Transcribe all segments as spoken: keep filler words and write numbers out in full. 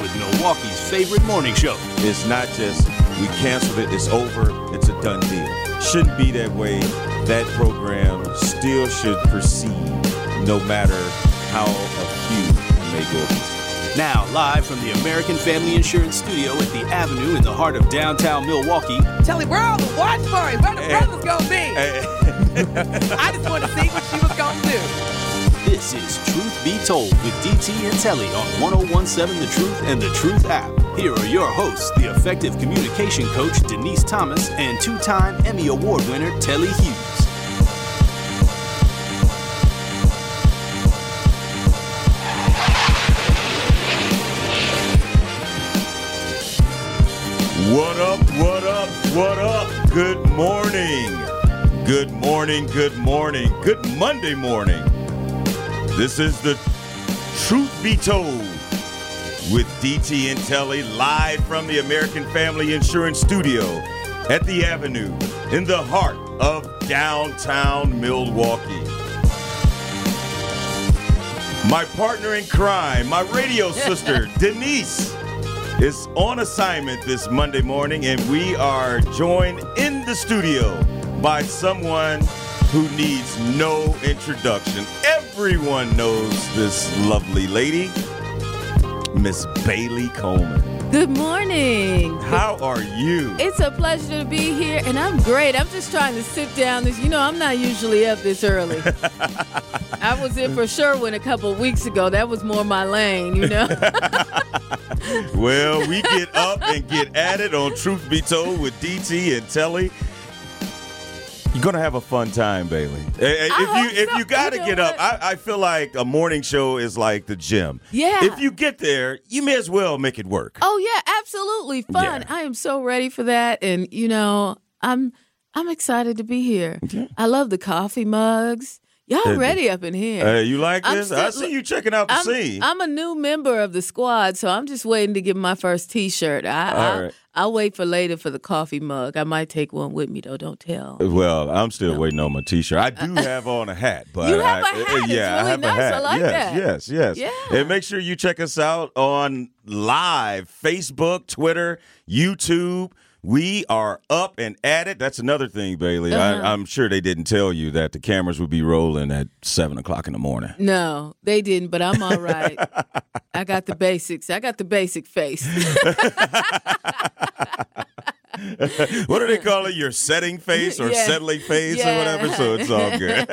with Milwaukee's favorite morning show. It's not just we canceled it, it's over, it's a done deal. Shouldn't be that way. That program still should proceed no matter how acute it may go. Now, live from the American Family Insurance Studio at the Avenue in the heart of downtown Milwaukee. Telly, where all the watch for it? Where the hey. brothers gonna be? Hey. I just wanted to see what she was gonna do. This is Truth Be Told with D T and Telly on ten seventeen The Truth and The Truth app. Here are your hosts, the effective communication coach Denise Thomas and two-time Emmy Award winner Telly Hughes. What up, what up, what up? Good morning. Good morning, good morning. Good Monday morning. This is the Truth Be Told with D T and Telly live from the American Family Insurance Studio at the Avenue in the heart of downtown Milwaukee. My partner in crime, my radio sister, Denise, is on assignment this Monday morning, and we are joined in the studio by someone who needs no introduction. Everyone knows this lovely lady, Miss Bailey Coleman. Good morning. How are you? It's a pleasure to be here, and I'm great. I'm just trying to sit down. This, you know, I'm not usually up this early. I was in for Sherwin a couple of weeks ago. That was more my lane, you know. Well, we get up and get at it on Truth Be Told with D T and Telly. You're going to have a fun time, Bailey. If you if you got to get up, I, I feel like a morning show is like the gym. Yeah. If you get there, you may as well make it work. Oh, yeah, absolutely. Fun. Yeah. I am so ready for that. And, you know, I'm I'm excited to be here. Okay. I love the coffee mugs. Y'all ready up in here. Uh, you like this? Still, I see you checking out the I'm, scene. I'm a new member of the squad, so I'm just waiting to get my first T-shirt. I, All right. I, I'll wait for later for the coffee mug. I might take one with me, though. Don't tell. Well, I'm still no. waiting on my T-shirt. I do have on a hat. But you have I, a hat. It's yeah, really I have nice. A hat. I like yes, that. Yes, yes, yes. Yeah. And make sure you check us out on live Facebook, Twitter, YouTube. We are up and at it. That's another thing, Bailey. Uh-huh. I, I'm sure they didn't tell you that the cameras would be rolling at seven o'clock in the morning. No, they didn't, but I'm all right. I got the basics. I got the basic face. What do they call it? Your setting face or yeah. settling face yeah. or whatever? So it's all good.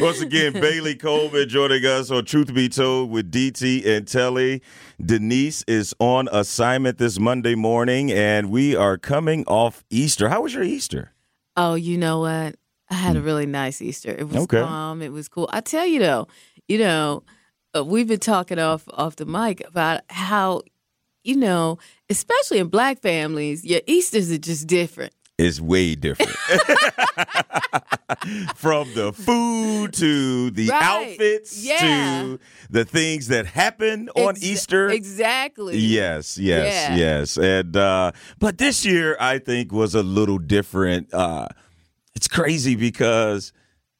Once again, Bailey Coleman joining us on Truth Be Told with D T and Telly. Denise is on assignment this Monday morning, and we are coming off Easter. How was your Easter? Oh, you know what? I had a really nice Easter. It was okay. calm. It was cool. I tell you, though, you know, we've been talking off, off the mic about how, you know, especially in black families, your Easters are just different. It's way different. From the food to the right. outfits yeah. to the things that happen on Ex- Easter. Exactly. Yes, yes, yeah. yes. And uh, but this year, I think, was a little different. Uh, it's crazy because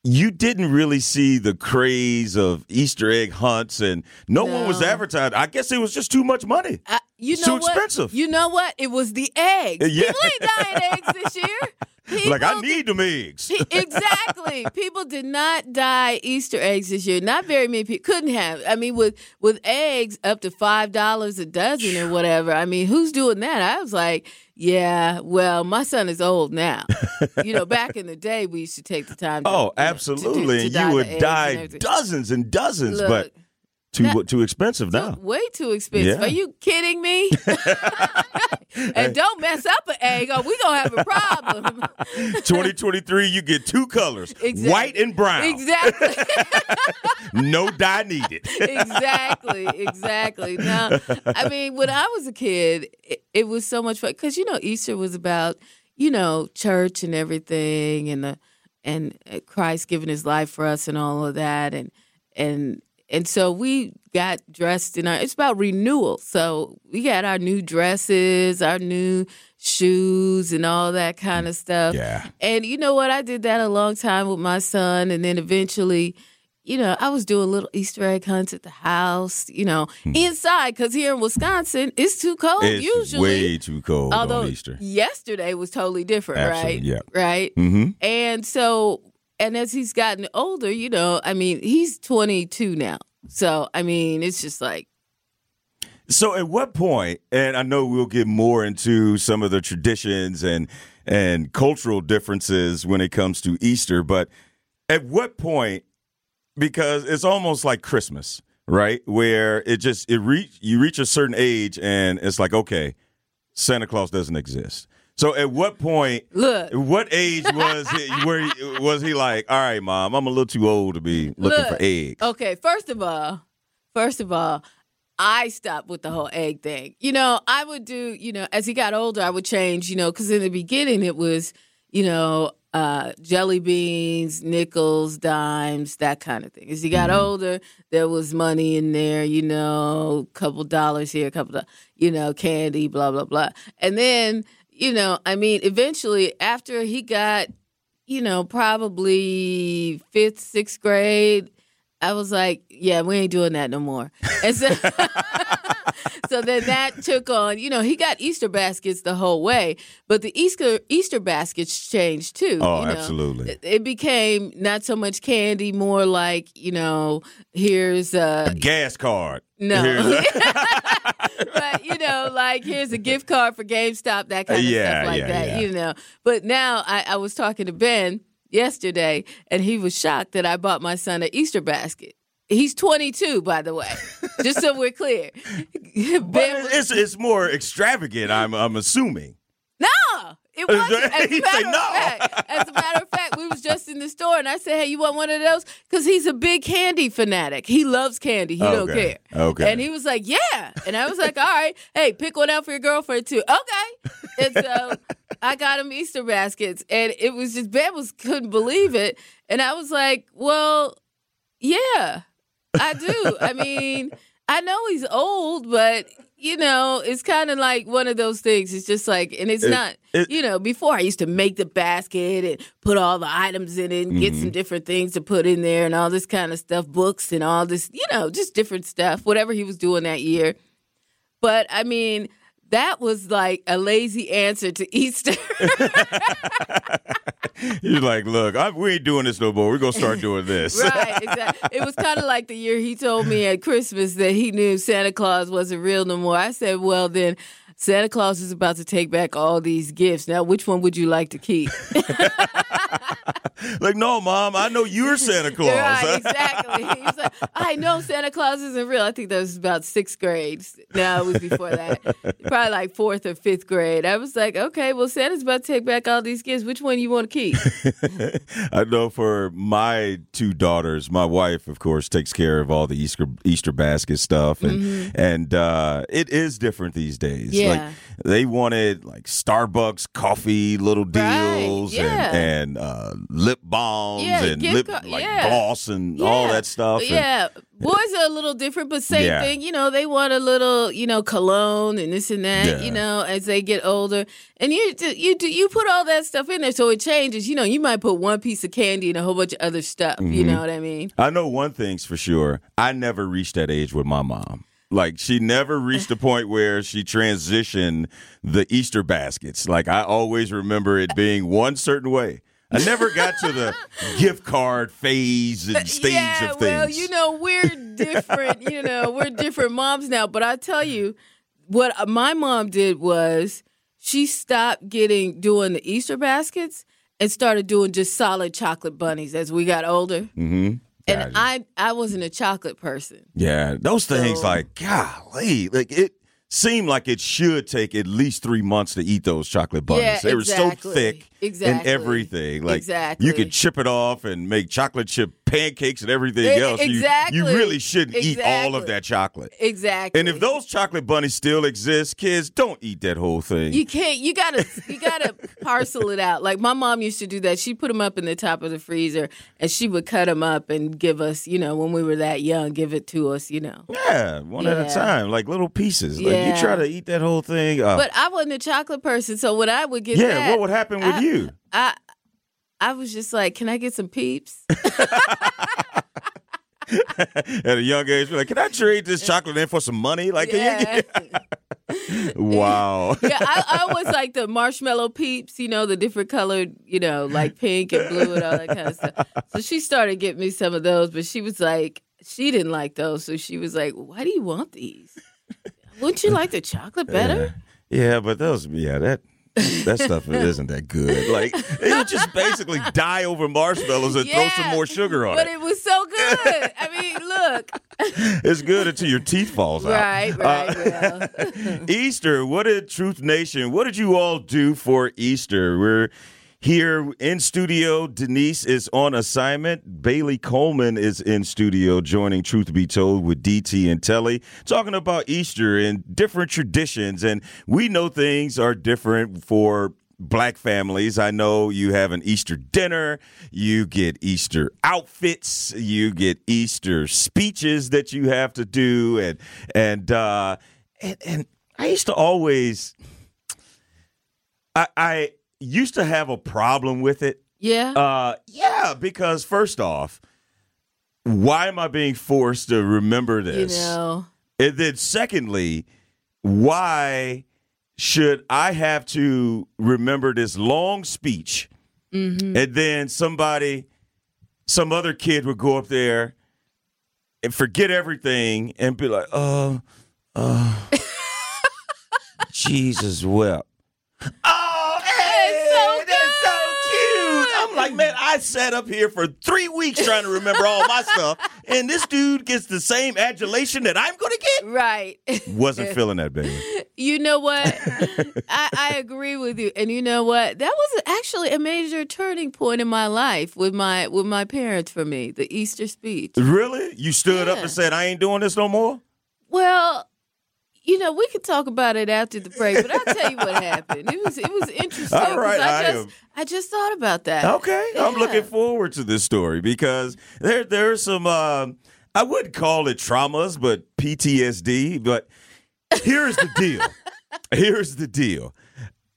you didn't really see the craze of Easter egg hunts, and no, no. one was advertised. I guess it was just too much money. I- You it's know too what? expensive. You know what? It was the eggs. Yeah. People ain't dying eggs this year. People like, I need them eggs. Exactly. People did not dye Easter eggs this year. Not very many people. Couldn't have. I mean, with, with eggs up to five dollars a dozen or whatever, I mean, who's doing that? I was like, yeah, well, my son is old now. You know, back in the day, we used to take the time to Oh, absolutely. You, know, to do, to dye you would dye and dozens and dozens, Look, but... Too Not, too expensive now. Too, way too expensive. Yeah. Are you kidding me? And don't mess up an egg. ain't going, we gonna have a problem. twenty twenty-three, you get two colors, exactly. White and brown. Exactly. No dye needed. Exactly, exactly. Now, I mean, when I was a kid, it, it was so much fun because, you know, Easter was about, you know, church and everything, and the and Christ giving his life for us and all of that, and and and so we got dressed in our, it's about renewal. So we got our new dresses, our new shoes and all that kind of stuff. Yeah. And you know what? I did that a long time with my son. And then eventually, you know, I was doing little Easter egg hunts at the house, you know, hmm. inside, because here in Wisconsin, it's too cold it's usually. way too cold Although on Easter. Yesterday was totally different, Absolutely, right? Yeah. Right? Mm-hmm. And so, and as he's gotten older, you know, I mean, he's twenty-two now. So, I mean, it's just like. So at what point, and I know we'll get more into some of the traditions and and cultural differences when it comes to Easter, but at what point, because it's almost like Christmas, right? Where it just it reach you reach a certain age and it's like, okay, Santa Claus doesn't exist. So at what point, look, what age was he, where he, was he like, all right, Mom, I'm a little too old to be looking look, for eggs? Okay, first of all, first of all, I stopped with the whole egg thing. You know, I would do, you know, as he got older, I would change, you know, because in the beginning it was, you know, Uh, jelly beans, nickels, dimes, that kind of thing. As he got mm-hmm. older, there was money in there, you know, a couple dollars here, a couple of, you know, candy, blah, blah, blah. And then, you know, I mean, eventually after he got, you know, probably fifth, sixth grade, I was like, yeah, we ain't doing that no more. And so, so then that took on, you know, he got Easter baskets the whole way, but the Easter Easter baskets changed too. Oh, you know? Absolutely. It, it became not so much candy, more like, you know, here's a, a gas card. No. But, you know, like, here's a gift card for GameStop, that kind of yeah, stuff like yeah, that, yeah. you know. But now I, I was talking to Ben yesterday, and he was shocked that I bought my son an Easter basket. He's twenty-two, by the way, just so we're clear. Ben was, it's it's more extravagant, I'm I'm assuming. No, it wasn't. As a, matter of no. fact, as a matter of fact, we was just in the store, and I said, hey, you want one of those? Because he's a big candy fanatic. He loves candy. He okay. don't care. Okay. And he was like, yeah. And I was like, all right, hey, pick one out for your girlfriend, too. Okay. And so I got him Easter baskets, and it was just, Ben was, couldn't believe it. And I was like, well, yeah. I do. I mean, I know he's old, but, you know, it's kind of like one of those things. It's just like, and it's it, not, it, you know, before I used to make the basket and put all the items in it and mm-hmm. get some different things to put in there and all this kind of stuff, books and all this, you know, just different stuff, whatever he was doing that year. But, I mean, that was like a lazy answer to Easter. He's like, look, I, we ain't doing this no more. We're going to start doing this. Right, exactly. It was kind of like the year he told me at Christmas that he knew Santa Claus wasn't real no more. I said, well, then Santa Claus is about to take back all these gifts. Now, which one would you like to keep? Like, no, Mom, I know you're Santa Claus. Right, exactly. He was like, I know Santa Claus isn't real. I think that was about sixth grade. No, it was before that. Probably like fourth or fifth grade. I was like, okay, well, Santa's about to take back all these gifts. Which one do you want to keep? I know for my two daughters, my wife, of course, takes care of all the Easter Easter basket stuff. And mm-hmm. and uh, it is different these days. Yeah. Like, they wanted like Starbucks coffee little deals right. yeah. and, and uh, lip balms yeah, and lip co- like yeah. gloss and yeah. all that stuff. Yeah, and, boys are a little different, but same yeah. thing. You know, they want a little, you know, cologne and this and that. Yeah. You know, as they get older, and you you you put all that stuff in there, so it changes. You know, you might put one piece of candy and a whole bunch of other stuff. Mm-hmm. You know what I mean? I know one thing's for sure. I never reached that age with my mom. Like, she never reached the point where she transitioned the Easter baskets. Like, I always remember it being one certain way. I never got to the gift card phase and stage yeah, of things. Well, you know, we're different. You know, we're different moms now. But I tell you, what my mom did was she stopped getting doing the Easter baskets and started doing just solid chocolate bunnies as we got older. Mm-hmm. And I, I wasn't a chocolate person. Yeah, those things so, like golly, like it. seemed like it should take at least three months to eat those chocolate buns. Yeah, they exactly. were so thick exactly. and everything. Like exactly. you could chip it off and make chocolate chip pancakes and everything it, else. Exactly. You, you really shouldn't exactly. eat all of that chocolate. Exactly. And if those chocolate bunnies still exist, kids, don't eat that whole thing. You can't. You gotta. You gotta parcel it out. Like my mom used to do that. She put them up in the top of the freezer, and she would cut them up and give us. You know, when we were that young, give it to us. You know. Yeah, one yeah. at a time, like little pieces. Yeah. Like, you try to eat that whole thing. Uh, but I wasn't a chocolate person, so when I would get yeah, that, what would happen with I, you? I I was just like, can I get some Peeps? At a young age, we're like, can I trade this chocolate in for some money? Like, yeah. can you get... Wow. Yeah, I, I was like the marshmallow Peeps, you know, the different colored, you know, like pink and blue and all that kind of stuff. So she started getting me some of those, but she was like, she didn't like those. So she was like, why do you want these? Wouldn't you like the chocolate better? Yeah, yeah but those, yeah, that that stuff isn't that good. Like, they would just basically die over marshmallows and yeah, throw some more sugar on but it. But it was so good. I mean, look. It's good until your teeth falls out. Right, right, uh, well. Easter, what did Truth Nation, what did you all do for Easter? We're here in studio. Denise is on assignment. Bailey Coleman is in studio joining Truth Be Told with D T and Telly, talking about Easter and different traditions. And we know things are different for Black families. I know you have an Easter dinner, you get Easter outfits, you get Easter speeches that you have to do. And, and, uh, and, and I used to always, I, I, used to have a problem with it. Yeah. Uh, yeah, because first off, why am I being forced to remember this? You know. And then secondly, why should I have to remember this long speech? Mm-hmm. And then somebody, some other kid would go up there and forget everything and be like, oh, oh, Jesus wept. Oh! Like, man, I sat up here for three weeks trying to remember all my stuff, and this dude gets the same adulation that I'm going to get? Right. Wasn't feeling that, baby. You know what? I, I agree with you. And you know what? That was actually a major turning point in my life with my with my parents for me, the Easter speech. Really? You stood yeah. up and said, I ain't doing this no more? Well... You know, we could talk about it after the break, but I'll tell you what happened. It was it was interesting. All right, I, I just am. I just thought about that. Okay, yeah. I'm looking forward to this story because there there are some uh, I wouldn't call it traumas, but P T S D. But here's the deal. Here's the deal.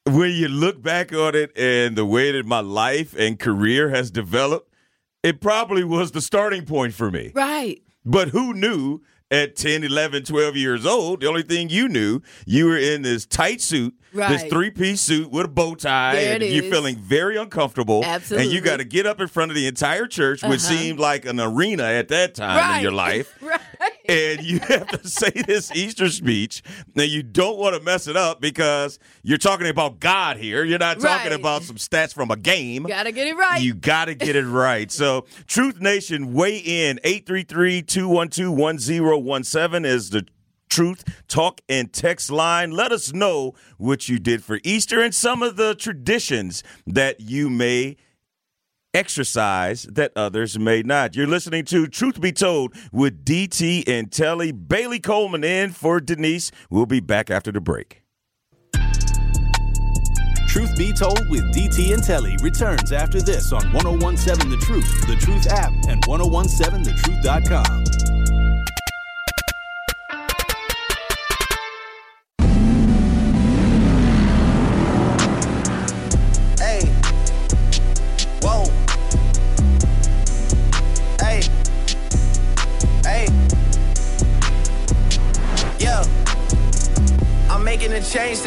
When you look back on it and the way that my life and career has developed, it probably was the starting point for me. Right. But who knew? At ten, eleven, twelve years old, the only thing you knew, you were in this tight suit, right. this three-piece suit with a bow tie, there and you're is. feeling very uncomfortable. Absolutely. And you got to get up in front of the entire church, uh-huh. which seemed like an arena at that time right. in your life. Right. And you have to say this Easter speech. Now, you don't want to mess it up because you're talking about God here. You're not talking right. about some stats from a game. Got to get it right. You got to get it right. So, Truth Nation, weigh in. eight three three, two one two, one oh one seven is the Truth Talk and Text line. Let us know what you did for Easter and some of the traditions that you may exercise that others may not. You're listening to Truth Be Told with D T and Telly. Bailey Coleman in for Denise. We'll be back after the break. Truth Be Told with D T and Telly returns after this on ten seventeen The Truth, The Truth app, and ten seventeen the truth dot com. Making a change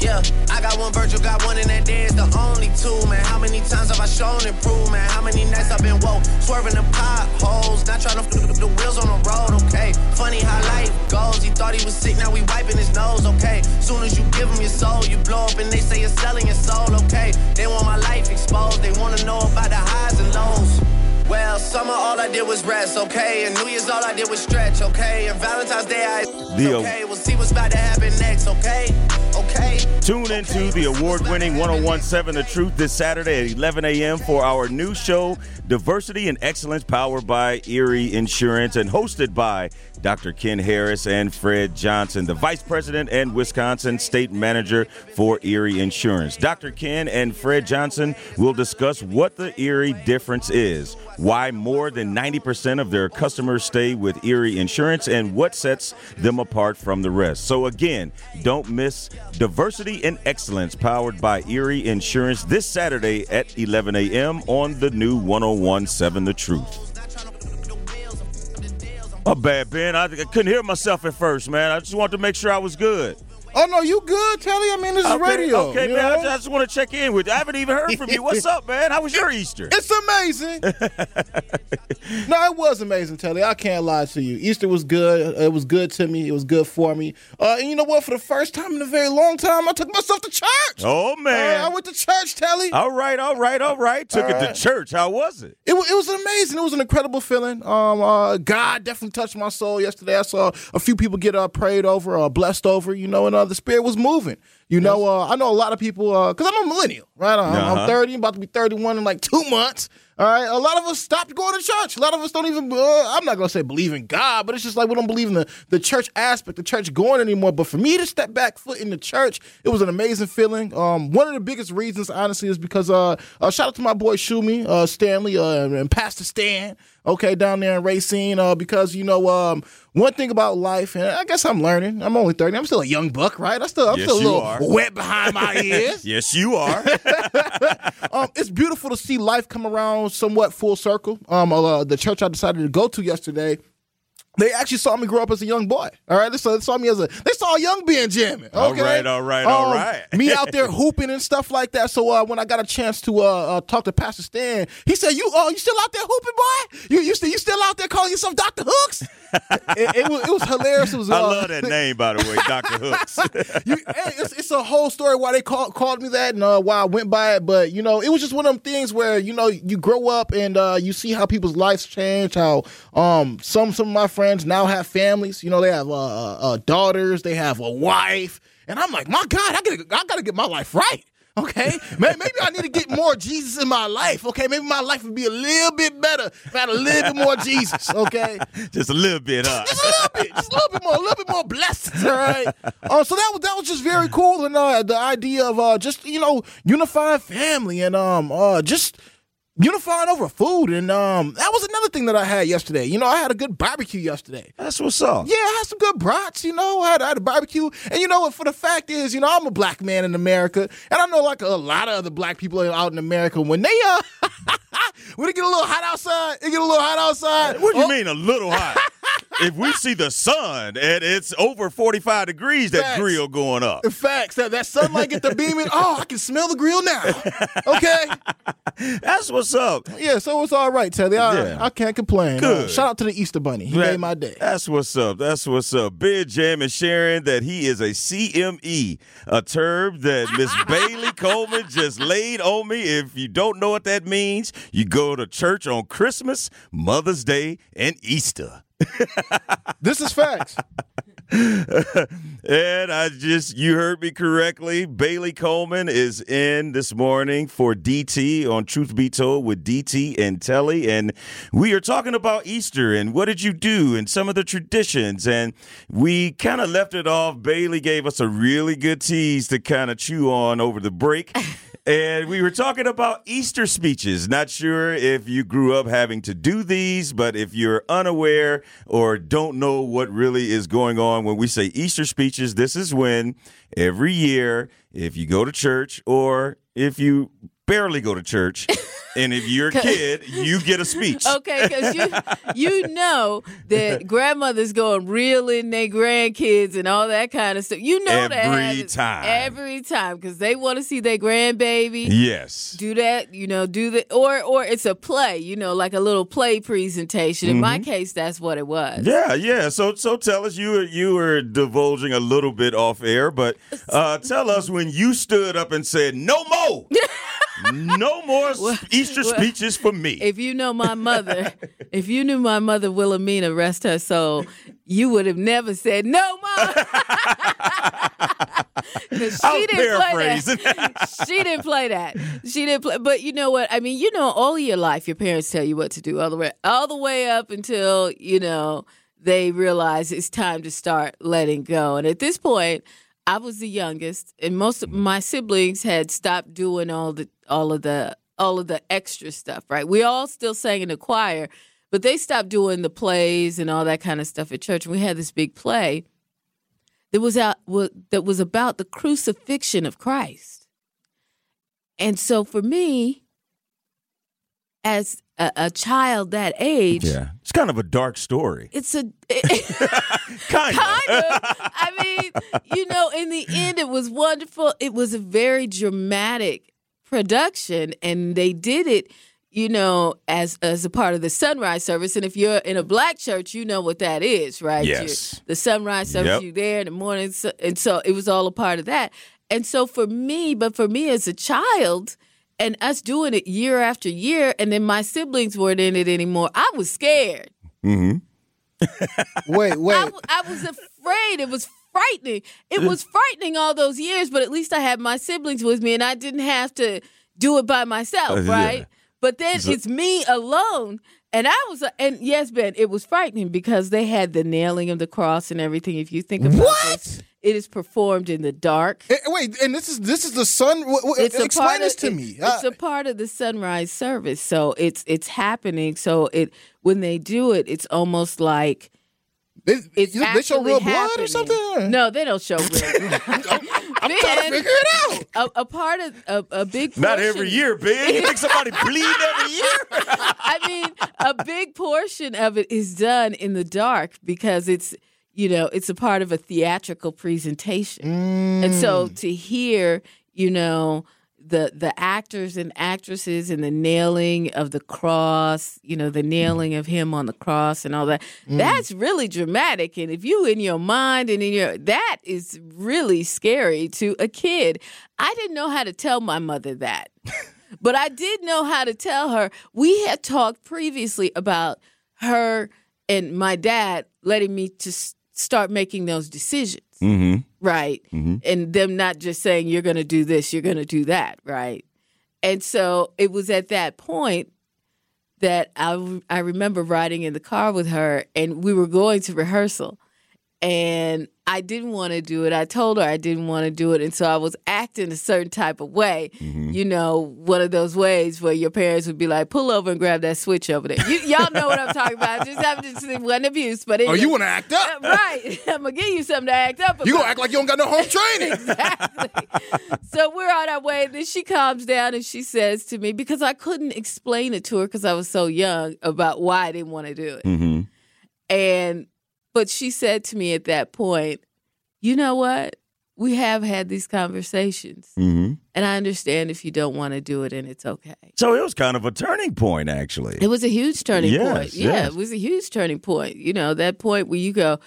Yeah, yeah. I got one Virgil, got one, and that day is the only two, man. How many times have I shown and proved, man? How many nights I've been woke, swerving the potholes, not trying to put the wheels on the road, okay? Funny how life goes, he thought he was sick, now we wiping his nose, okay? Soon as you give him your soul, you blow up and they say you're selling your soul, okay? They want my life exposed, they want to know about the highs and lows. Well, summer all I did was rest, okay? And New Year's all I did was stretch, okay? And Valentine's Day I... The okay, we'll see what's about to happen next, okay? Okay. Tune into the award-winning ten seventeen The Truth this Saturday at eleven a.m. for our new show, Diversity and Excellence, powered by Erie Insurance and hosted by Doctor Ken Harris and Fred Johnson, the Vice President and Wisconsin State Manager for Erie Insurance. Doctor Ken and Fred Johnson will discuss what the Erie difference is, why more than ninety percent of their customers stay with Erie Insurance, and what sets them apart from the rest. So again, don't miss Diversity and Excellence, powered by Erie Insurance, this Saturday at eleven a.m. on the new ten seventeen The Truth. My bad, Ben. I couldn't hear myself at first, man. I just wanted to make sure I was good. Oh, no, you good, Telly? I mean, this is okay, radio. Okay, man, I just, I just want to check in with you. I haven't even heard from you. What's up, man? How was your Easter? It's amazing. No, it was amazing, Telly. I can't lie to you. Easter was good. It was good to me. It was good for me. Uh, and you know what? For the first time in a very long time, I took myself to church. Oh, man. Uh, I went to church, Telly. All right, all right, all right. Took all right. it to church. How was it? It was, it was amazing. It was an incredible feeling. Um, uh, God definitely touched my soul yesterday. I saw a few people get uh, prayed over, uh, blessed over, you know, and uh, the spirit was moving. You know, uh, I know a lot of people, because uh, I'm a millennial, right? I'm, uh-huh. I'm thirty, I'm about to be thirty-one in like two months. All right, a lot of us stopped going to church. A lot of us don't even, uh, I'm not going to say believe in God, but it's just like we don't believe in the, the church aspect, the church going anymore. But for me to step back foot in the church, it was an amazing feeling. Um, one of the biggest reasons, honestly, is because uh, uh, shout out to my boy Shumi uh, Stanley uh, and Pastor Stan, okay, down there in Racine, uh, because, you know, um, one thing about life, and I guess I'm learning, I'm only thirty, I'm still a young buck, right? I still, I'm yes, still a little are. wet behind my ears. Yes, you are. um, it's beautiful to see life come around somewhat full circle. Um, uh, the church I decided to go to yesterday, they actually saw me grow up as a young boy. All right, they saw, they saw me as a they saw a young Benjamin. Okay? All right, all right, um, all right. Me out there hooping and stuff like that. So uh, when I got a chance to uh, uh, talk to Pastor Stan, he said, "You uh, you still out there hooping, boy? You you still you still out there calling yourself Doctor Hooks?" it, it, was, it was hilarious. It was, I uh, love that name, by the way, Doctor Hooks. you, it's, it's a whole story why they call, called me that and uh, why I went by it. But you know, it was just one of them things where you know you grow up and uh, you see how people's lives change. How um, some some of my friends now have families, you know, they have uh, uh, daughters, they have a wife, and I'm like, my God, I gotta, I gotta get my life right, okay? Maybe I need to get more Jesus in my life, okay? Maybe my life would be a little bit better if I had a little bit more Jesus, okay? Just a little bit, huh? Just a little bit, just a little bit more, a little bit more blessed, all right? Uh, so that was that was just very cool, and uh, the idea of uh, just, you know, unifying family and um, uh, just... unifying over food, and um, that was another thing that I had yesterday. You know, I had a good barbecue yesterday. That's what's up. Yeah, I had some good brats, you know. I had, I had a barbecue, and you know what, for the fact is, you know, I'm a black man in America, and I know like a lot of other black people out in America, when they, uh, when it get a little hot outside, it get a little hot outside. What do you oh. mean a little hot? If we see the sun and it's over forty-five degrees, that Facts. grill going up. Facts. That, that sunlight get the beaming. Oh, I can smell the grill now. Okay? That's what's up. Yeah, so it's all right, Telly. I, yeah. I can't complain. Good. Uh, shout out to the Easter Bunny. He that, made my day. That's what's up. That's what's up. Big Jam is sharing that he is a C M E, a term that Miss Bailey Coleman just laid on me. If you don't know what that means, you go to church on Christmas, Mother's Day, and Easter. This is facts. And I just, you heard me correctly. Bailey Coleman is in this morning for D T on Truth Be Told with D T and Telly. And we are talking about Easter and what did you do and some of the traditions. And we kind of left it off. Bailey gave us a really good tease to kind of chew on over the break. And we were talking about Easter speeches. Not sure if you grew up having to do these, but if you're unaware or don't know what really is going on when we say Easter speeches, this is when every year, if you go to church or if you barely go to church, and if you're a kid, you get a speech. Okay, because you you know that grandmothers go and reel in their grandkids and all that kind of stuff. You know every that every time, every time, because they want to see their grandbaby. Yes, do that. You know, do the or or it's a play. You know, like a little play presentation. In mm-hmm. my case, that's what it was. Yeah, yeah. So so tell us, you were you were divulging a little bit off air, but uh, tell us when you stood up and said no more. No more well, Easter well, speeches for me. If you know my mother, if you knew my mother, Wilhelmina, rest her soul, you would have never said no more. She didn't play that. She didn't play that. She didn't play. But you know what? I mean, you know, all your life, your parents tell you what to do all the way, all the way up until, you know, they realize it's time to start letting go. And at this point, I was the youngest, and most of my siblings had stopped doing all the all of the all of the extra stuff, right? We all still sang in the choir, but they stopped doing the plays and all that kind of stuff at church. And we had this big play that was out that was about the crucifixion of Christ. And so for me, as a, a child that age, yeah, it's kind of a dark story. It's a it, kind, kind of. of. I mean, you know, in the end, it was wonderful. It was a very dramatic production, and they did it, you know, as as a part of the sunrise service. And if you're in a black church, you know what that is, right? Yes, you're, the sunrise service. Yep. You're there in the morning, so, and so it was all a part of that. And so for me, but for me as a child. And us doing it year after year, and then my siblings weren't in it anymore. I was scared. Mm-hmm. wait, wait. I, w- I was afraid. It was frightening. It was frightening all those years, but at least I had my siblings with me, and I didn't have to do it by myself, uh, right? Yeah. But then so- it's me alone. And I was, and yes, Ben, it was frightening because they had the nailing of the cross and everything. If you think about what? This, it is performed in the dark. It, wait, and this is this is the sun. W- w- it's explain this of, to it, me. It's uh, a part of the sunrise service, so it's it's happening. So it when they do it, it's almost like they, it's you, they show real blood happening. Or something. No, they don't show real blood. I'm Ben, trying to figure it out. A, a part of a, a big portion. Not every year, Ben. You think somebody bleed every year? I mean, a big portion of it is done in the dark because it's, you know, it's a part of a theatrical presentation. Mm. And so to hear, you know, the the actors and actresses and the nailing of the cross, you know, the nailing of him on the cross and all that, mm. that's really dramatic. And if you in your mind and in your, that is really scary to a kid. I didn't know how to tell my mother that, but I did know how to tell her. We had talked previously about her and my dad letting me to s- start making those decisions. Mm-hmm. Right. Mm-hmm. And them not just saying, you're going to do this, you're going to do that. Right. And so it was at that point that I, I remember riding in the car with her and we were going to rehearsal and I didn't want to do it. I told her I didn't want to do it. And so I was acting a certain type of way, mm-hmm. you know, one of those ways where your parents would be like, pull over and grab that switch over there. You, y'all know what I'm talking about. Just having to one abuse. But it, oh, you want to act up? Right. I'm going to give you something to act up about. You're going to act like you don't got no home training. Exactly. So we're on our way. And then she calms down and she says to me, because I couldn't explain it to her because I was so young about why I didn't want to do it. Mm-hmm. And But she said to me at that point, you know what? We have had these conversations, mm-hmm. and I understand if you don't want to do it, and it's okay. So it was kind of a turning point, actually. It was a huge turning yes, point. Yes. Yeah, it was a huge turning point. You know, that point where you go,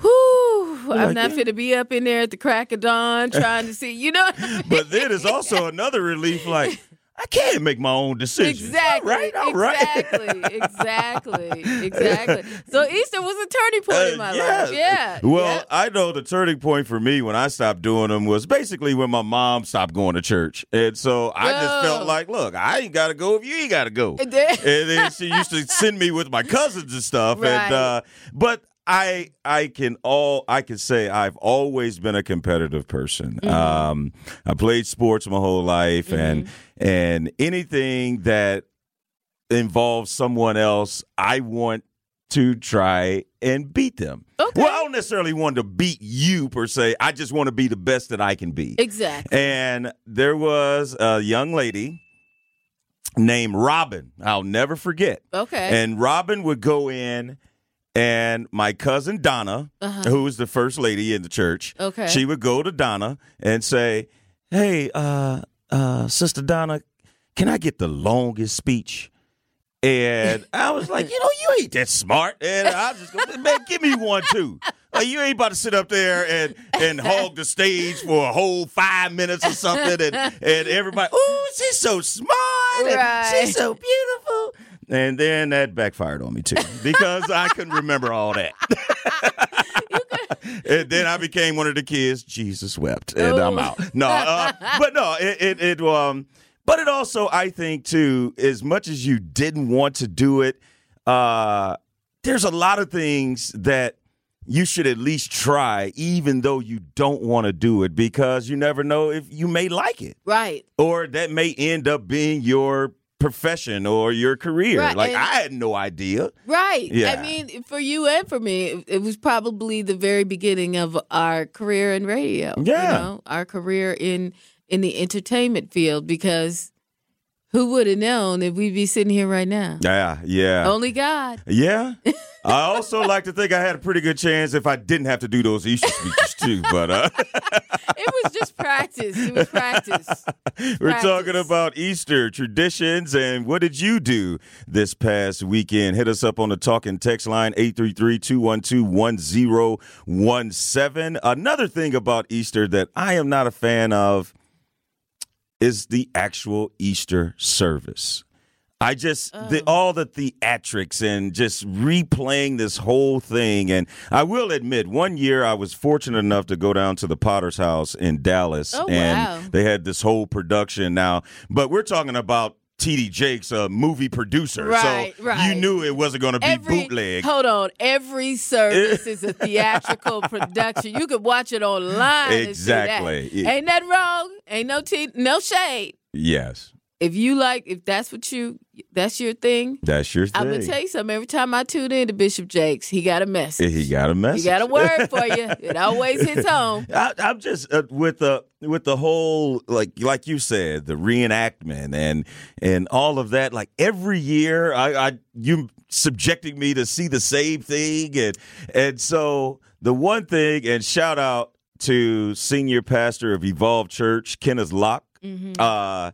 whew, I'm like, not yeah. finna be up in there at the crack of dawn trying to see, you know what I mean? But then it's also another relief, like, I can't make my own decisions. Exactly. All right, all exactly. Right. Exactly. Exactly. So Easter was a turning point uh, in my yeah. life. Yeah. Well, yeah. I know the turning point for me when I stopped doing them was basically when my mom stopped going to church. And so I Yo. just felt like, look, I ain't got to go if you ain't got to go. And then-, and then she used to send me with my cousins and stuff. Right. And uh, but I I can all I can say I've always been a competitive person. Mm-hmm. Um, I played sports my whole life, mm-hmm. and and anything that involves someone else, I want to try and beat them. Okay. Well, I don't necessarily want to beat you, per se. I just want to be the best that I can be. Exactly. And there was a young lady named Robin. I'll never forget. Okay. And Robin would go in, and my cousin Donna, uh-huh. who was the first lady in the church, okay. she would go to Donna and say, hey, uh, uh, Sister Donna, can I get the longest speech? And I was like, you know, you ain't that smart. And I was just going, man, give me one, too. Like, you ain't about to sit up there and, and hog the stage for a whole five minutes or something. And, and everybody, ooh, she's so smart. Right. And she's so beautiful. And then that backfired on me, too, because I couldn't remember all that. And then I became one of the kids Jesus wept, and ooh. I'm out. No, uh, but no, it, it, it um, but it also, I think, too, as much as you didn't want to do it, uh, there's a lot of things that you should at least try, even though you don't want to do it, because you never know if you may like it, right? Or that may end up being your profession or your career. Right. Like, and I had no idea. Right. Yeah. I mean, for you and for me, it was probably the very beginning of our career in radio. Yeah. You know, our career in in the entertainment field, because who would have known if we'd be sitting here right now? Yeah. Yeah. Only God. Yeah. I also like to think I had a pretty good chance if I didn't have to do those Easter speeches too, but uh it was just practice. It was practice. We're practice. Talking about Easter traditions and what did you do this past weekend? Hit us up on the talk and text line eight three three, two one two, one zero one seven. Another thing about Easter that I am not a fan of is the actual Easter service. I just, oh. the, all the theatrics and just replaying this whole thing. And I will admit, one year I was fortunate enough to go down to the Potter's House in Dallas. Oh, and wow. They had this whole production now. But we're talking about T D Jakes, a movie producer. Right, so right. You knew it wasn't going to be every, bootleg. Hold on. Every service is a theatrical production. You could watch it online. Exactly. And see that. Ain't that wrong. Ain't no t- no shade. Yes. If you like, if that's what you, that's your thing. That's your thing. I'm going to tell you something. Every time I tune in to Bishop Jakes, he got a message. He got a message. He got a word for you. It always hits home. I, I'm just uh, with the with the whole, like like you said, the reenactment and and all of that. Like every year, I, I you subjecting me to see the same thing. And, and so the one thing, and shout out to senior pastor of Evolve Church, Kenneth Locke. Mm-hmm. Uh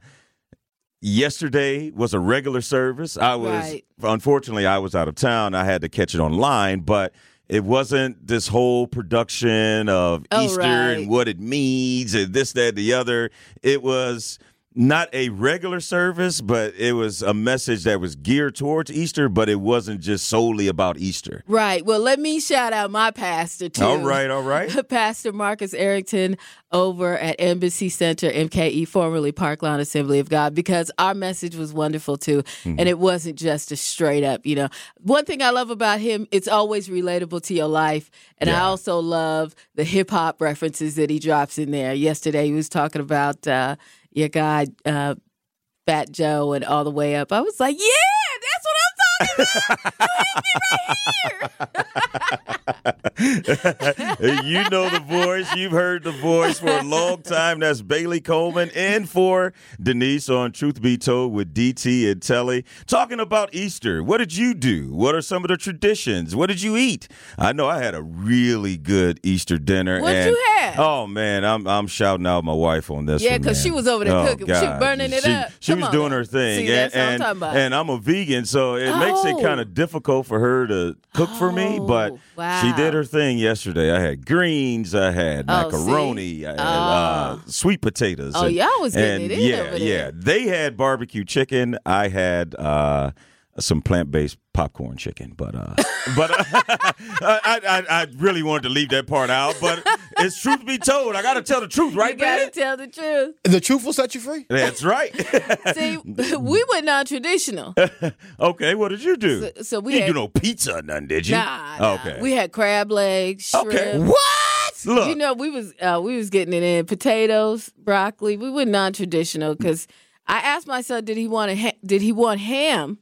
Yesterday was a regular service. I was, right. unfortunately, I was out of town. I had to catch it online, but it wasn't this whole production of oh, Easter right. and what it means and this, that, the other. It was not a regular service, but it was a message that was geared towards Easter, but it wasn't just solely about Easter. Right. Well, let me shout out my pastor, too. All right, all right. Pastor Marcus Errington over at Embassy Center M K E, formerly Parkland Assembly of God, because our message was wonderful, too. Mm-hmm. And it wasn't just a straight up, you know. One thing I love about him, it's always relatable to your life. And yeah. I also love the hip-hop references that he drops in there. Yesterday, he was talking about... Uh, Your guy, uh, Fat Joe, and all the way up. I was like, yeah, that's what I'm talking about. You hit me right here. You know the voice. You've heard the voice for a long time. That's Bailey Coleman and for Denise on Truth Be Told with D T and Telly. Talking about Easter, what did you do? What are some of the traditions? What did you eat? I know I had a really good Easter dinner. What did you have? Oh, man, I'm I'm shouting out my wife on this. Yeah, because she was over there oh, cooking. God. She was burning it she, up. She Come was on. doing her thing. See, that's and, what I'm talking about. And I'm a vegan, so it oh. makes it kind of difficult for her to cook oh, for me, but wow. she did her thing yesterday. I had greens. I had oh, macaroni. See? I had oh. uh, sweet potatoes. Oh, and, y'all was getting and, it in yeah, over there. Yeah, they had barbecue chicken. I had... Uh, some plant-based popcorn chicken, but uh, but uh, I, I I really wanted to leave that part out. But it's truth be told, I gotta tell the truth, right? You gotta man? tell the truth. The truth will set you free. That's right. See, we went non-traditional. Okay, what did you do? So, so we you had, didn't do no pizza, or none did you? Nah, nah. Okay, we had crab legs. Shrimp. Okay, what? Look, you know we was uh, we was getting it in potatoes, broccoli. We went non-traditional because I asked my son, did he want a ha- did he want ham?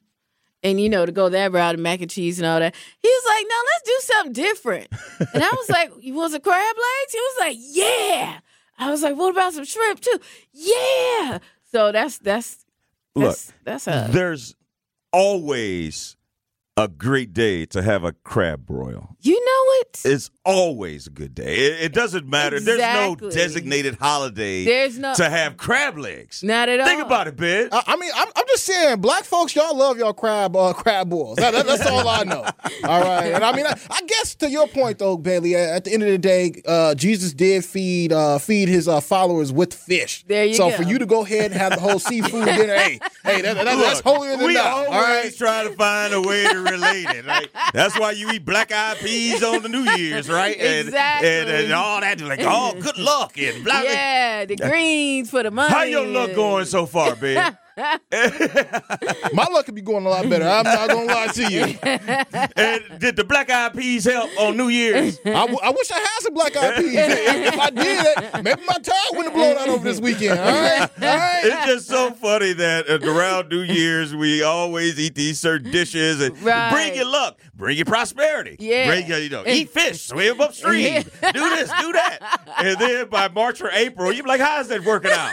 and, you know, to go that route and mac and cheese and all that. He was like, no, let's do something different. And I was like, you want some crab legs? He was like, yeah. I was like, what about some shrimp too? Yeah. So that's, that's, that's, look, that's a, there's always a great day to have a crab broil. You know it. It's always a good day. It, it doesn't matter. Exactly. There's no designated holiday There's no, to have crab legs. Not at all. Think about it, bitch. I, I mean, I'm, I'm just saying, black folks, y'all love y'all crab uh, crab boils. That, that, that's all I know. All right. And I mean, I, I guess to your point, though, Bailey, at the end of the day, uh, Jesus did feed uh, feed his uh, followers with fish. There you so go. So for you to go ahead and have the whole seafood dinner, hey, hey, that, that, Look, that's holier than that. All right. Try to find a way to related. Like, that's why you eat black-eyed peas on the New Year's, right? And, exactly. And, and all that. Like, oh, good luck. And blah, yeah, the greens for the money. How your luck going so far, babe? My luck could be going a lot better. I'm not going to lie to you. And did the black-eyed peas help on New Year's? I, w- I wish I had some black-eyed peas. If, if I did, maybe my tire wouldn't have blown out over this weekend. All right? All right? It's just so funny that around New Year's, we always eat these certain dishes. And right. Bring your luck. Bring your prosperity. Yeah. Bring your, you know, eat fish. Swim upstream. Yeah. Do this. Do that. And then by March or April, you're like, how is that working out?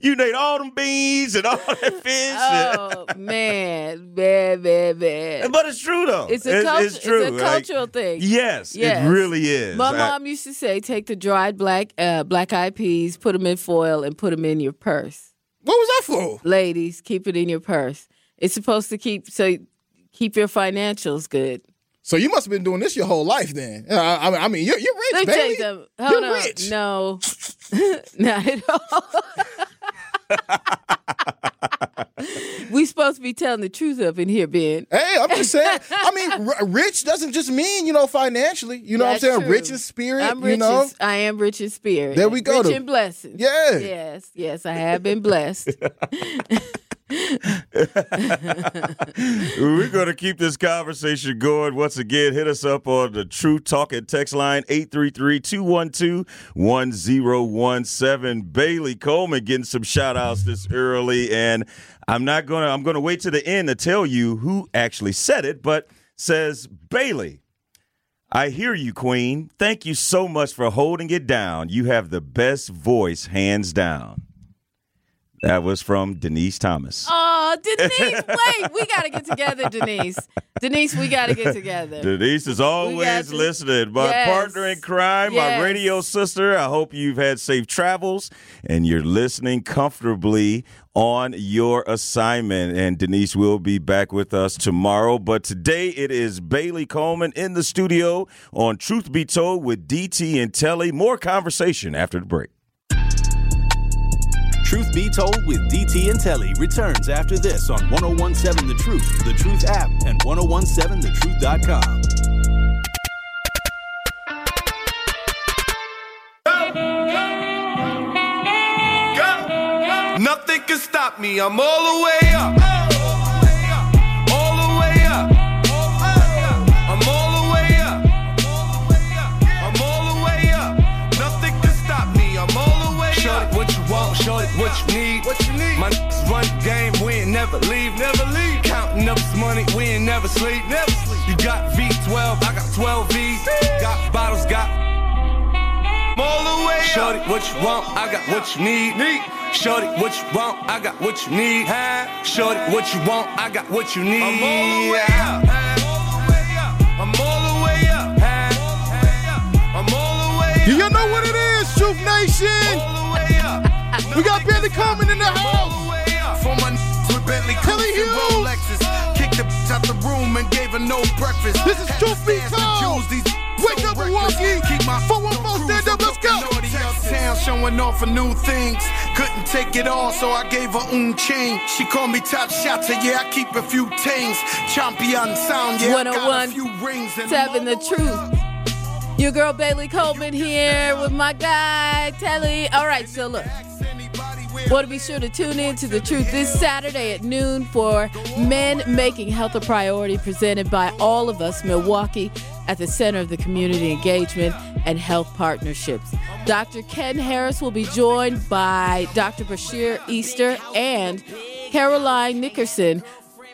You need all them beans and all that fish. Oh, man. Bad, bad, bad. But it's true, though. It's a, cult- it's true. It's a cultural like, thing. Yes, yes, it really is. My I- mom used to say, take the dried black uh, black-eyed peas, put them in foil, and put them in your purse. What was that for? Ladies, keep it in your purse. It's supposed to keep, so keep your financials good. So you must have been doing this your whole life then. I, I mean, you're, you're rich, baby. You Hold you're on. Rich. No. Not at all. We supposed to be telling the truth up in here, Ben. Hey, I'm just saying. I mean, r- rich doesn't just mean, you know, financially. You know That's what I'm saying? True. Rich in spirit, I'm rich you know? In, I am rich in spirit. There we go. Rich in blessings. Yeah. Yes, yes, I have been blessed. We're going to keep this conversation going. Once again, hit us up on the True Talk and text line, eight three three, two one two, one zero one seven. Bailey Coleman getting some shout-outs this early, and I'm not going to I'm going to wait to the end to tell you who actually said it, but says, Bailey, I hear you, Queen. Thank you so much for holding it down. You have the best voice, hands down. That was from Denise Thomas. Oh, Denise, wait. We got to get together, Denise. Denise, we got to get together. Denise is always listening. My yes. partner in crime, yes. my radio sister, I hope you've had safe travels and you're listening comfortably on your assignment. And Denise will be back with us tomorrow. But today it is Bailey Coleman in the studio on Truth Be Told with D T and Telly. More conversation after the break. Truth Be Told with D T and Telly returns after this on ten seventeen The Truth, The Truth app, and ten seventeen the truth dot com. Go, go, go. Nothing can stop me. I'm all the way up. What you need, what you need. My niggas run the game, we ain't never leave, never leave. Counting up this money, we ain't never sleep, never sleep. You got V twelve, I got twelve V's, got bottles, got all the way up. Shorty, what you want, I got what you need, need. Shorty, what you want, I got what you need, huh? Shorty, what you want, I got what you need. I'm all the way up, I'm all the way up, I'm all the way up, I'm all the way up. Do you know what it is, Truth Nation? We got Bailey Coleman in the house. For my niggas with Bentley Telly Hughes. Kicked the bitch out the room and gave her no breakfast. This is Truth Be Told. Wake up, Milwaukee. four one four, stand up, let's go. Town showing off for new things. Couldn't take it all, so I gave her un chain. She called me top shotter, yeah, I keep a few tings. Champion sound, yeah, I got a few rings. Seven, the truth. Your girl Bailey Coleman here with my guy Telly. All right, so look. Well, to be sure to tune in to The Truth this Saturday at noon for Men Making Health a Priority, presented by All of Us Milwaukee at the Center of the Community Engagement and Health Partnerships. Doctor Ken Harris will be joined by Doctor Bashir Easter and Caroline Nickerson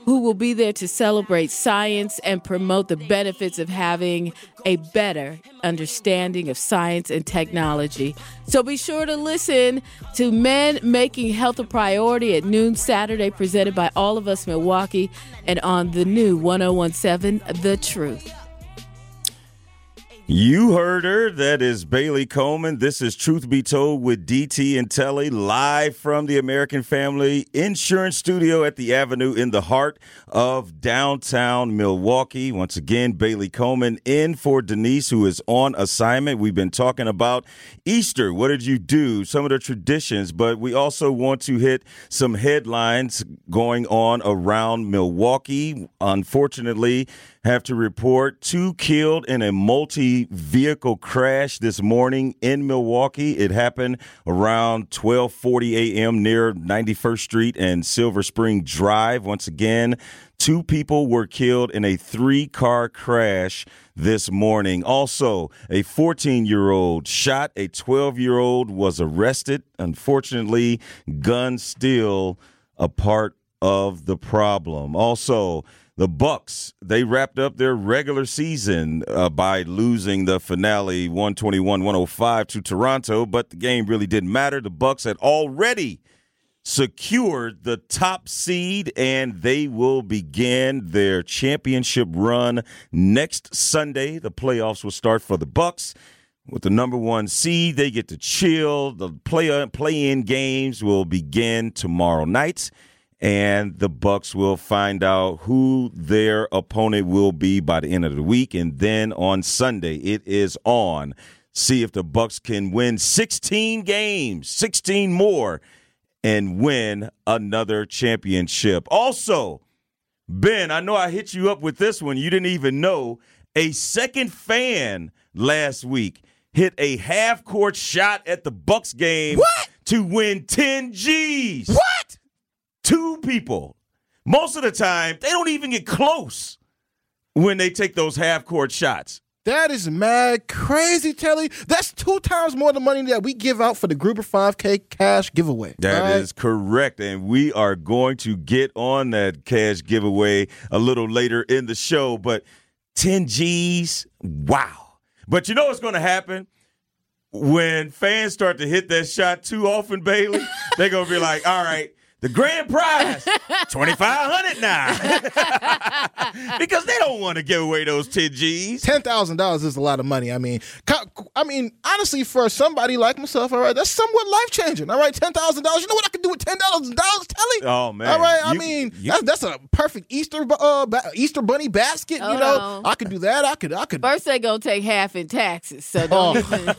who will be there to celebrate science and promote the benefits of having a better understanding of science and technology. So be sure to listen to Men Making Health a Priority at noon Saturday, presented by All of Us Milwaukee and on the new ten seventeen The Truth. You heard her. That is Bailey Coleman. This is Truth Be Told with D T and Telly, live from the American Family Insurance Studio at the Avenue in the heart of downtown Milwaukee. Once again, Bailey Coleman in for Denise, who is on assignment. We've been talking about Easter. What did you do? Some of the traditions, but we also want to hit some headlines going on around Milwaukee. Unfortunately, have to report two killed in a multi-vehicle crash this morning in Milwaukee. It happened around twelve forty a.m. near ninety-first street and Silver Spring Drive. Once again, two people were killed in a three-car crash this morning. Also, a fourteen-year-old shot. A twelve-year-old was arrested. Unfortunately, guns still a part of the problem. Also, the Bucks, they wrapped up their regular season uh, by losing the finale one twenty-one one oh five to Toronto, but the game really didn't matter. The Bucks had already secured the top seed, and they will begin their championship run next Sunday. The playoffs will start for the Bucks. With the number one seed, they get to chill. The play- play-in games will begin tomorrow night. And the Bucks will find out who their opponent will be by the end of the week. And then on Sunday, it is on. See if the Bucks can win sixteen games, sixteen more, and win another championship. Also, Ben, I know I hit you up with this one. You didn't even know. A second fan last week hit a half-court shot at the Bucks game what? to win ten G's. What? Two people, most of the time, they don't even get close when they take those half-court shots. That is mad crazy, Telly. That's two times more the money that we give out for the Group of five K cash giveaway. That right? is correct, and we are going to get on that cash giveaway a little later in the show. But ten G's, wow. But you know what's going to happen? When fans start to hit that shot too often, Bailey, they're going to be like, all right, the grand prize, twenty-five hundred dollars now. Because they don't want to give away those ten G's. ten thousand dollars is a lot of money. I mean, I mean, honestly, for somebody like myself, all right, that's somewhat life-changing, all right? ten thousand dollars, you know what I can do with ten thousand dollars, Telly? Oh, man. All right, I you, mean, you, that's, that's a perfect Easter uh, Easter bunny basket, oh, you know? No. I could do that. I could. I could. First, they're going to take half in taxes, so don't oh. even.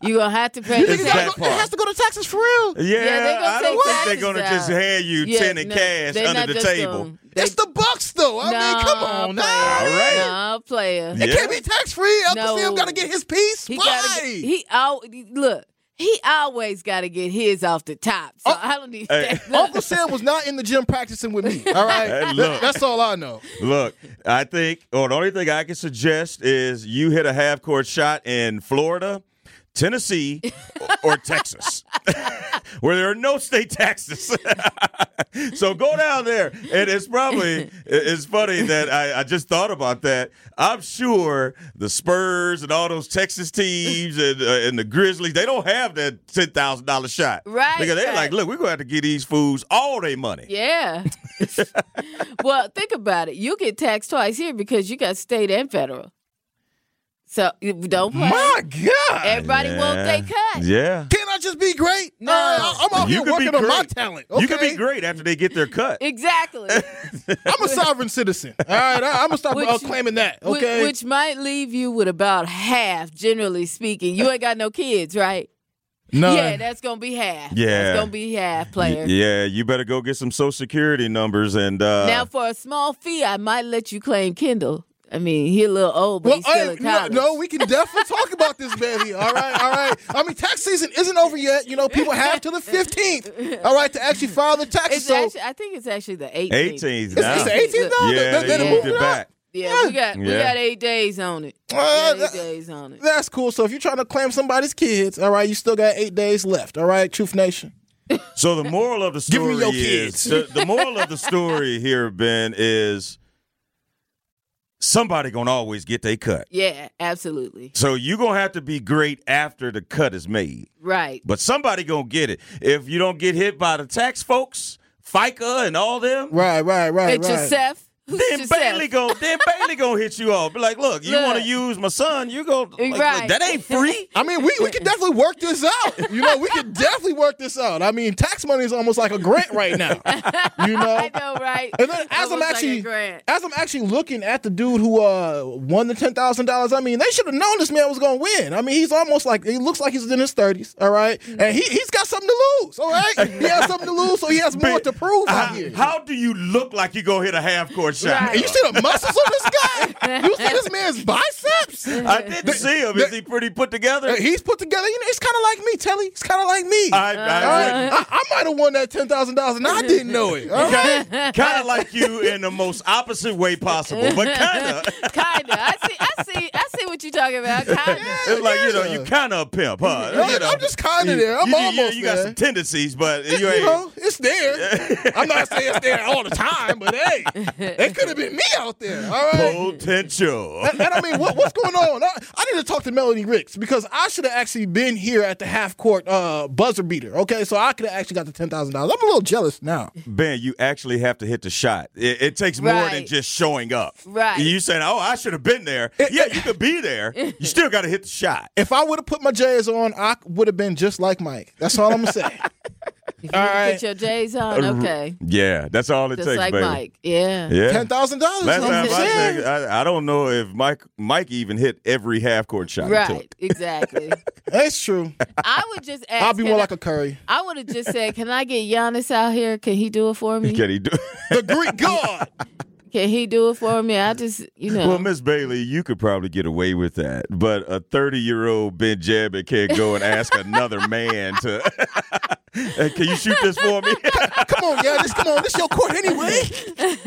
You're going to have to pay the taxes. It has to go to taxes for real. Yeah, yeah they're gonna I don't think they're going to just hand you yeah, ten in no, cash under the table. Them. It's the Bucks, though. I no, mean, come on, man. All right. No, player. It yeah. can't be tax-free. Uncle no. Sam got to get his piece. He Why? Get, he al- Look, he always got to get his off the top. So uh, I don't need hey. that. Uncle Sam was not in the gym practicing with me. All right? Hey, look, that's all I know. Look, I think, or the only thing I can suggest is you hit a half-court shot in Florida, Tennessee, or Texas, where there are no state taxes. So go down there. And it's probably, it's funny that I, I just thought about that. I'm sure the Spurs and all those Texas teams and, uh, and the Grizzlies, they don't have that ten thousand dollars shot. Right. Because they're right. like, look, we're going to have to give these fools all their money. Yeah. Well, think about it. You get taxed twice here because you got state and federal. So don't play. My God. Everybody yeah. won't they cut. Yeah. Can't I just be great? No. Uh, I'm out you here working on my talent. Okay? You can be great after they get their cut. Exactly. I'm a sovereign citizen. All right. I'm going to stop which, uh, claiming that. Okay. Which, which might leave you with about half, generally speaking. You ain't got no kids, right? None. Yeah, that's going to be half. Yeah. That's going to be half, player. Yeah, you better go get some Social Security numbers. and. Uh, now, for a small fee, I might let you claim Kindle. I mean, he a little old, but well, he's still in college. No, no, we can definitely talk about this, baby. All right, all right. I mean, tax season isn't over yet. You know, people have till the fifteenth, all right, to actually file the taxes. It's so actually, I think it's actually the eighteenth. eighteenth now. It's, it's the eighteenth now? Yeah, they, they, they yeah. moved it back. Yeah, yeah, we got we yeah. got eight days on it. Uh, eight days on it. That's cool. So if you're trying to claim somebody's kids, all right, you still got eight days left, all right, Truth Nation. So the moral of the story Give me your kids. is the, the moral of the story here, Ben, is somebody gonna always get their cut. Yeah, absolutely. So you gonna have to be great after the cut is made, right? But somebody gonna get it. If you don't get hit by the tax folks, FICA, and all them, right, right, right, and right. Yourself. Who's then yourself? Bailey go. Then Bailey gonna hit you off. Be like, look, you want to use my son? You go. Like, right. Look, that ain't free. I mean, we, we can definitely work this out. You know, we can definitely work this out. I mean, tax money is almost like a grant right now. You know, I know, right? And then as almost I'm actually like as I'm actually looking at the dude who uh, won the ten thousand dollars, I mean, they should have known this man was gonna win. I mean, he's almost like he looks like he's in his thirties. All right, mm-hmm. and he he's got something to lose. All right, he has something to lose, so he has more but, to prove. How, out here. How do you look like you gonna hit a half court? Right. You see the muscles on this guy? You see this man's biceps? I didn't the, see him. Is the, he pretty put together? Uh, he's put together. You know, he's kind of like me, Telly. He's kind of like me. I, I, right? I, I might have won that ten thousand dollars and I didn't know it. Right? Kind of like you in the most opposite way possible, but kind of. Kind of. I see I see, I see what you're talking about. Kind of. Yeah, it's like, yeah. you know, you kind of a pimp, huh? Yeah, you know, I'm just kind of there. I'm you, almost there. You got there. Some tendencies, but it, you ain't. You know, it's there. I'm not saying it's there all the time, but hey. It could have been me out there, all right? Potential. And, and I mean, what, what's going on? I, I need to talk to Melody Ricks because I should have actually been here at the half-court uh, buzzer beater, okay? So I could have actually got the ten thousand dollars. I'm a little jealous now. Ben, you actually have to hit the shot. It, it takes right. more than just showing up. Right. You saying, oh, I should have been there. It, yeah, it, you could be there. You still got to hit the shot. If I would have put my J's on, I would have been just like Mike. That's all I'm going to say. If you all right. Put your J's on, okay. Yeah, that's all it Just takes, like baby. Mike. Yeah. yeah. ten thousand dollars. Last time I, I, I don't know if Mike Mike even hit every half-court shot. Right, exactly. That's true. I would just ask. I'll be more like I, a Curry. I would have just said, can I get Giannis out here? Can he do it for me? Can he do it? The Greek God. Can he do it for me? I just, you know. Well, Miss Bailey, you could probably get away with that, but a thirty-year-old Benjamin can't go and ask another man to, hey, can you shoot this for me? Come on, yeah, this, come on, this your court anyway.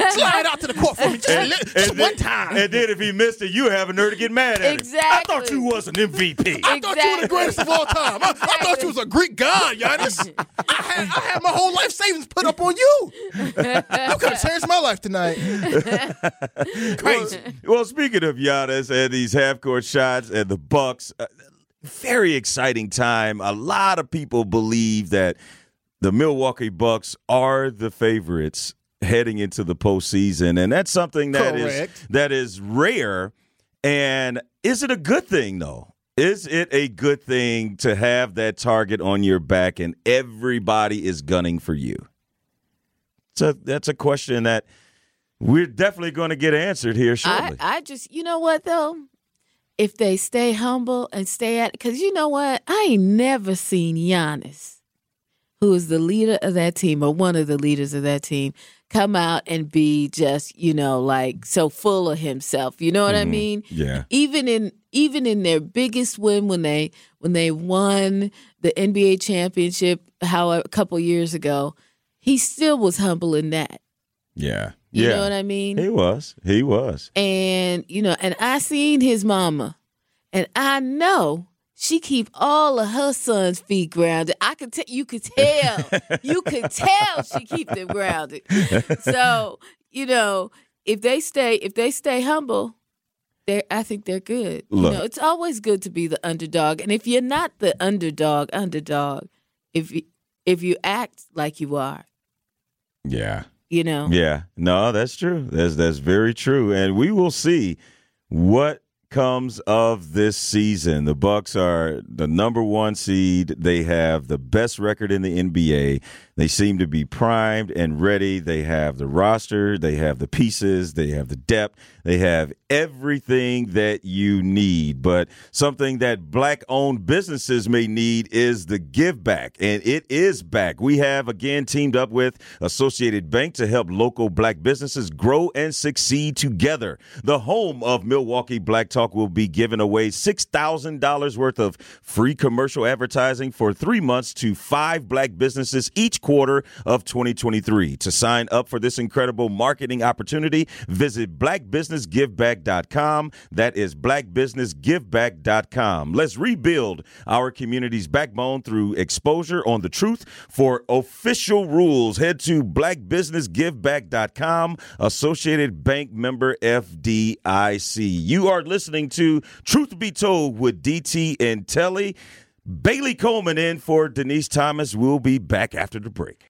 Slide out to the court for me just, and, just and one then, time. And then if he missed it, you have a nerve to get mad at exactly. him. I thought you was an M V P. Exactly. I thought you were the greatest of all time. I, exactly. I thought you was a Greek god, Giannis. I had, I had my whole life savings put up on you. You could have changed my life tonight. Crazy. Well, well, speaking of Giannis and these half-court shots and the Bucks, uh, very exciting time. A lot of people believe that the Milwaukee Bucks are the favorites heading into the postseason, and that's something that Correct. is that is rare. And is it a good thing, though? Is it a good thing to have that target on your back and everybody is gunning for you? So that's a question that we're definitely going to get answered here shortly. I, I just, you know what, though? If they stay humble and stay at it, because you know what? I ain't never seen Giannis, who is the leader of that team or one of the leaders of that team, come out and be just, you know, like so full of himself. You know what mm-hmm. I mean? Yeah. Even in even in their biggest win when they when they won the N B A championship how a couple years ago, he still was humble in that. Yeah. You yeah. know what I mean? He was. He was. And, you know, and I seen his mama, and I know she keep all of her son's feet grounded. I could tell. You could tell. You could tell she keep them grounded. So, you know, if they stay, if they stay humble, they I think they're good. Look, you know, it's always good to be the underdog. And if you're not the underdog, underdog, if you, if you act like you are. Yeah. You know, yeah, no, that's true. That's that's very true. And we will see what comes of this season. The Bucks are the number one seed. They have the best record in the N B A. They seem to be primed and ready. They have the roster. They have the pieces. They have the depth. They have everything that you need. But something that black-owned businesses may need is the give back, and it is back. We have, again, teamed up with Associated Bank to help local black businesses grow and succeed together. The home of Milwaukee Black Talk will be giving away six thousand dollars worth of free commercial advertising for three months to five black businesses each quarter of twenty twenty-three. To sign up for this incredible marketing opportunity, visit black business give back dot com. That is black business give back dot com. Let's rebuild our community's backbone through exposure on the truth. For official rules, head to black business give back dot com, Associated Bank member F D I C. You are listening to Truth Be Told with D T and Telly. Bailey Coleman in for Denise Thomas. We'll be back after the break.